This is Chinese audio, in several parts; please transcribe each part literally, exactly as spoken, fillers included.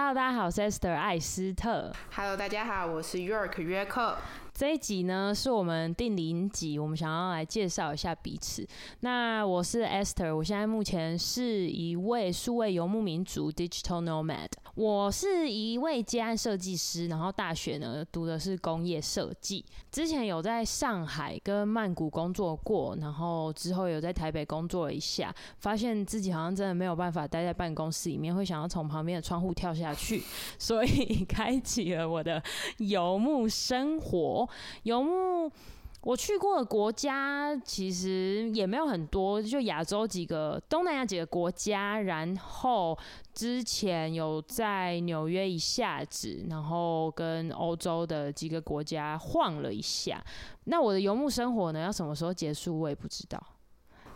Hello， 大家好，我是 Esther 艾斯特。Hello， 大家好，我是 York 约克。这一集呢是我们第零集，我们想要来介绍一下彼此。那我是 Esther， 我现在目前是一位数位游牧民族 Digital Nomad， 我是一位接案设计师，然后大学呢读的是工业设计，之前有在上海跟曼谷工作过，然后之后有在台北工作了一下，发现自己好像真的没有办法待在办公室里面，会想要从旁边的窗户跳下去，所以开启了我的游牧生活。游牧我去过的国家其实也没有很多，就亚洲几个、东南亚几个国家，然后之前有在纽约一下子，然后跟欧洲的几个国家晃了一下。那我的游牧生活呢，要什么时候结束我也不知道，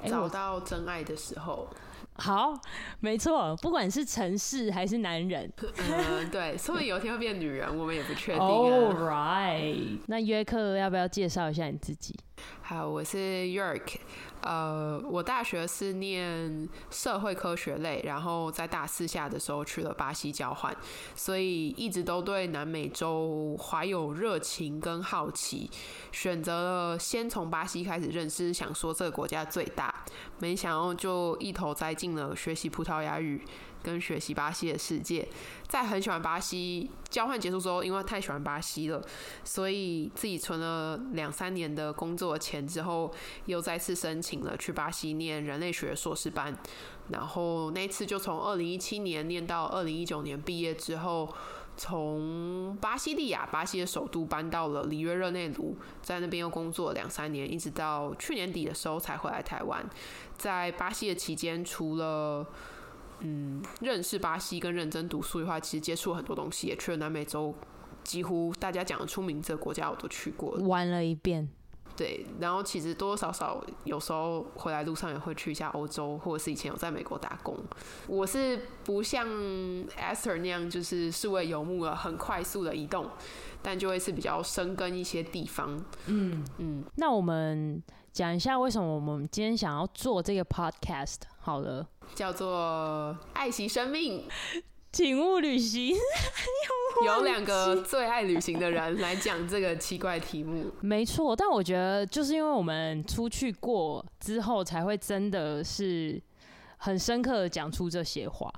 找到真爱的时候。好，没错，不管是城市还是男人，嗯，对，所以有一天会变女人，我们也不确定啊。All right， 那约克要不要介绍一下你自己？好，我是 York， 呃，我大学是念社会科学类，然后在大四下的时候去了巴西交换，所以一直都对南美洲怀有热情跟好奇，选择了先从巴西开始认识，想说这个国家最大，没想到就一头栽进了学习葡萄牙语跟学习巴西的世界。在很喜欢巴西交换结束之后，因为太喜欢巴西了，所以自己存了两三年的工作钱之后，又再次申请了去巴西念人类学硕士班，然后那次就从二零一七年念到二零一九年毕业之后，从巴西利亚，巴西的首都，搬到了里约热内卢，在那边又工作两三年，一直到去年底的时候才回来台湾。在巴西的期间，除了嗯，认识巴西跟认真读书的话，其实接触了很多东西，也去了南美洲，几乎大家讲的出名这个国家我都去过了，玩了一遍。对，然后其实多多少少有时候回来路上也会去一下欧洲，或者是以前有在美国打工。我是不像 Esther 那样就是数位游牧了，很快速的移动，但就会是比较深耕一些地方。嗯嗯，那我们讲一下为什么我们今天想要做这个 podcast 好了，叫做爱惜生命请勿旅行。有两个最爱旅行的人来讲这个奇怪题目。没错，但我觉得就是因为我们出去过之后，才会真的是很深刻的讲出这些话。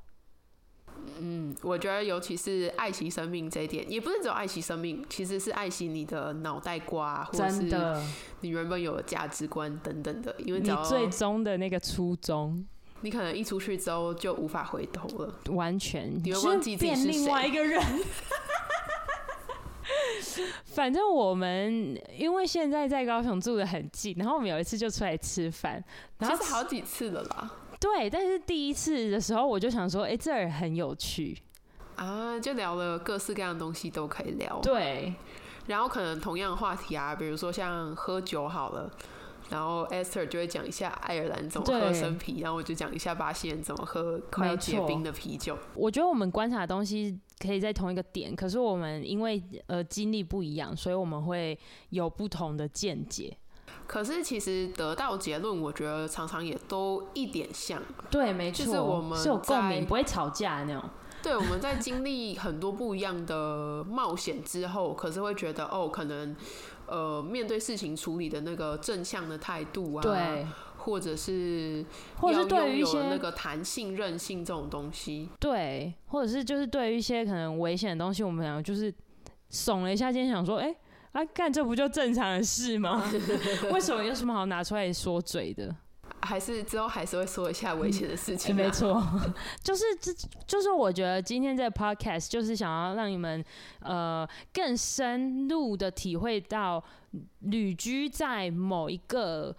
嗯，我觉得尤其是爱惜生命这一点，也不是只有爱惜生命，其实是爱惜你的脑袋瓜，或者是你原本有的价值观等等的，因为你最终的那个初衷，你可能一出去之后就无法回头了，完全你会忘记自己是谁，变另外一个人。反正我们因为现在在高雄住得很近，然后我们有一次就出来吃饭，然后其实好几次了啦。对，但是第一次的时候我就想说，哎、欸，这儿很有趣啊，就聊了各式各样的东西都可以聊。对，然后可能同样的话题啊，比如说像喝酒好了。然后 Esther 就会讲一下爱尔兰怎么喝生啤，然后我就讲一下巴西人怎么喝快要结冰的啤酒。我觉得我们观察的东西可以在同一个点，可是我们因为呃经历不一样，所以我们会有不同的见解。可是其实得到结论，我觉得常常也都一点像。对，没错，就是我们是有共鸣，不会吵架的那种。对，我们在经历很多不一样的冒险之后，可是会觉得哦，可能呃，面对事情处理的那个正向的态度啊，对，或者是要拥有那个弹性、韧性这种东西，对，或者是就是对于一些可能危险的东西，我们两个就是耸了一下肩，想说，哎、欸，啊，干这不就正常的事吗？为什么有什么好拿出来说嘴的？还是之后还是会说一下危险的事情、啊嗯欸、没错。就是就是我觉得今天这个 podcast 就是想要让你们呃更深入的体会到旅居在某一个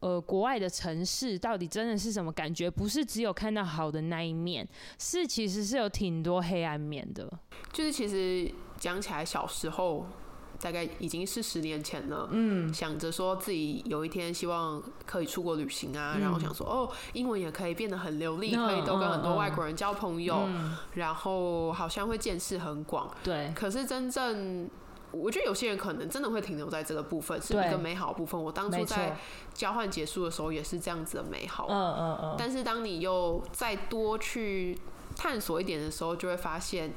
呃国外的城市到底真的是什么感觉，不是只有看到好的那一面，是其实是有挺多黑暗面的。就是其实讲起来小时候大概已经是十年前了，嗯，想着说自己有一天希望可以出国旅行啊，嗯、然后想说哦，英文也可以变得很流利，嗯、可以都跟很多外国人交朋友，嗯、然后好像会见识很广。对，可是真正。我觉得有些人可能真的会停留在这个部分，是一个美好的部分。我当初在交换结束的时候也是这样子的美好，嗯嗯嗯。但是当你又再多去探索一点的时候，就会发现，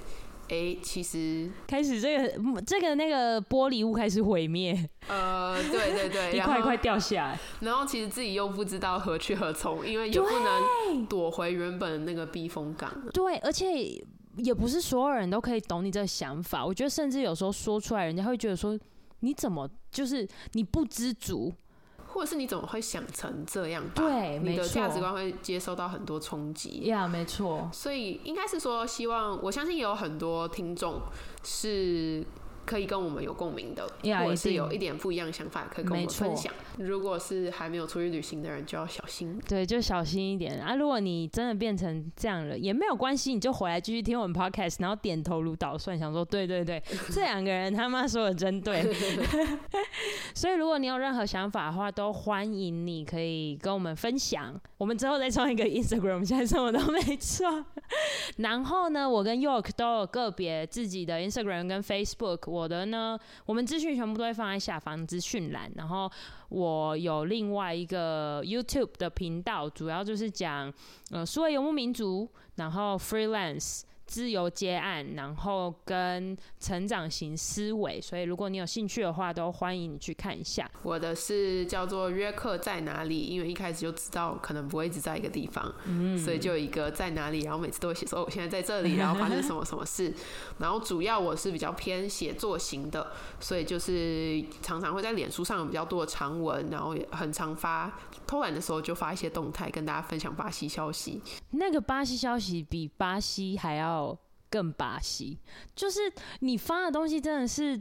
哎，其实开始这个这个那个玻璃屋开始毁灭，呃，对对对，一块一块掉下来，然后其实自己又不知道何去何从，因为也不能躲回原本的那个避风港。对，而且也不是所有人都可以懂你这个想法。我觉得甚至有时候说出来，人家会觉得说，你怎么就是你不知足。或者是你怎么会想成这样吧？对，你的价值观会接受到很多冲击。呀，没错。所以应该是说，希望我相信也有很多听众是可以跟我们有共鸣的， yeah, 或者是有一点不一样的想法可以跟我们分享。如果是还没有出去旅行的人，就要小心。对，就小心一点啊！如果你真的变成这样了，也没有关系，你就回来继续听我们 podcast， 然后点头如捣蒜，想说对对对，这两个人他妈说的真对。所以如果你有任何想法的话，都欢迎你可以跟我们分享。我们之后再创一个 Instagram， 现在什么都没创。然后呢，我跟 York 都有个别自己的 Instagram 跟 Facebook。我的呢，我们资讯全部都会放在下方资讯栏。然后我有另外一个 YouTube 的频道，主要就是讲呃数位游牧民族，然后 freelance 自由接案，然后跟成长型思维。所以如果你有兴趣的话，都欢迎你去看一下。我的是叫做约克在哪里，因为一开始就知道可能不会一直在一个地方，嗯、所以就有一个在哪里，然后每次都会写说哦，我现在在这里，然后发生什么什么事。然后主要我是比较偏写作型的，所以就是常常会在脸书上有比较多的长文，然后也很常发，偷懒的时候就发一些动态跟大家分享巴西消息。那个巴西消息比巴西还要更巴西，就是你发的东西真的是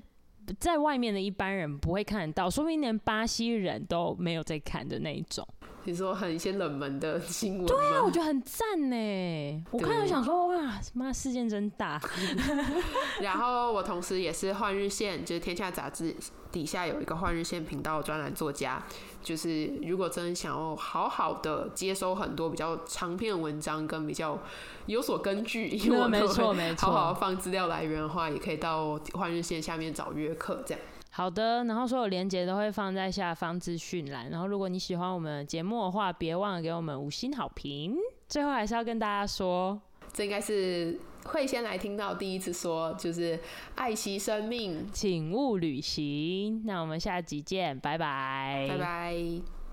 在外面的一般人不会看得到，说不定连巴西人都没有在看的那一种。你说很一些冷门的新闻吗？对啊，我觉得很赞呢。我看到想说哇，妈事件真大。然后我同时也是换日线，就是天下杂志底下有一个换日线频道的专栏作家，就是如果真的想要好好的接收很多比较长篇文章跟比较有所根据，因为我们会好好放资料来源的话，也可以到换日线下面找约克这样。好的，然后所有连结都会放在下方资讯栏。然后如果你喜欢我们节目的话，别忘了给我们五星好评。最后还是要跟大家说，这应该是会先来听到第一次说，就是爱惜生命，请勿旅行。那我们下集见，拜拜，拜拜。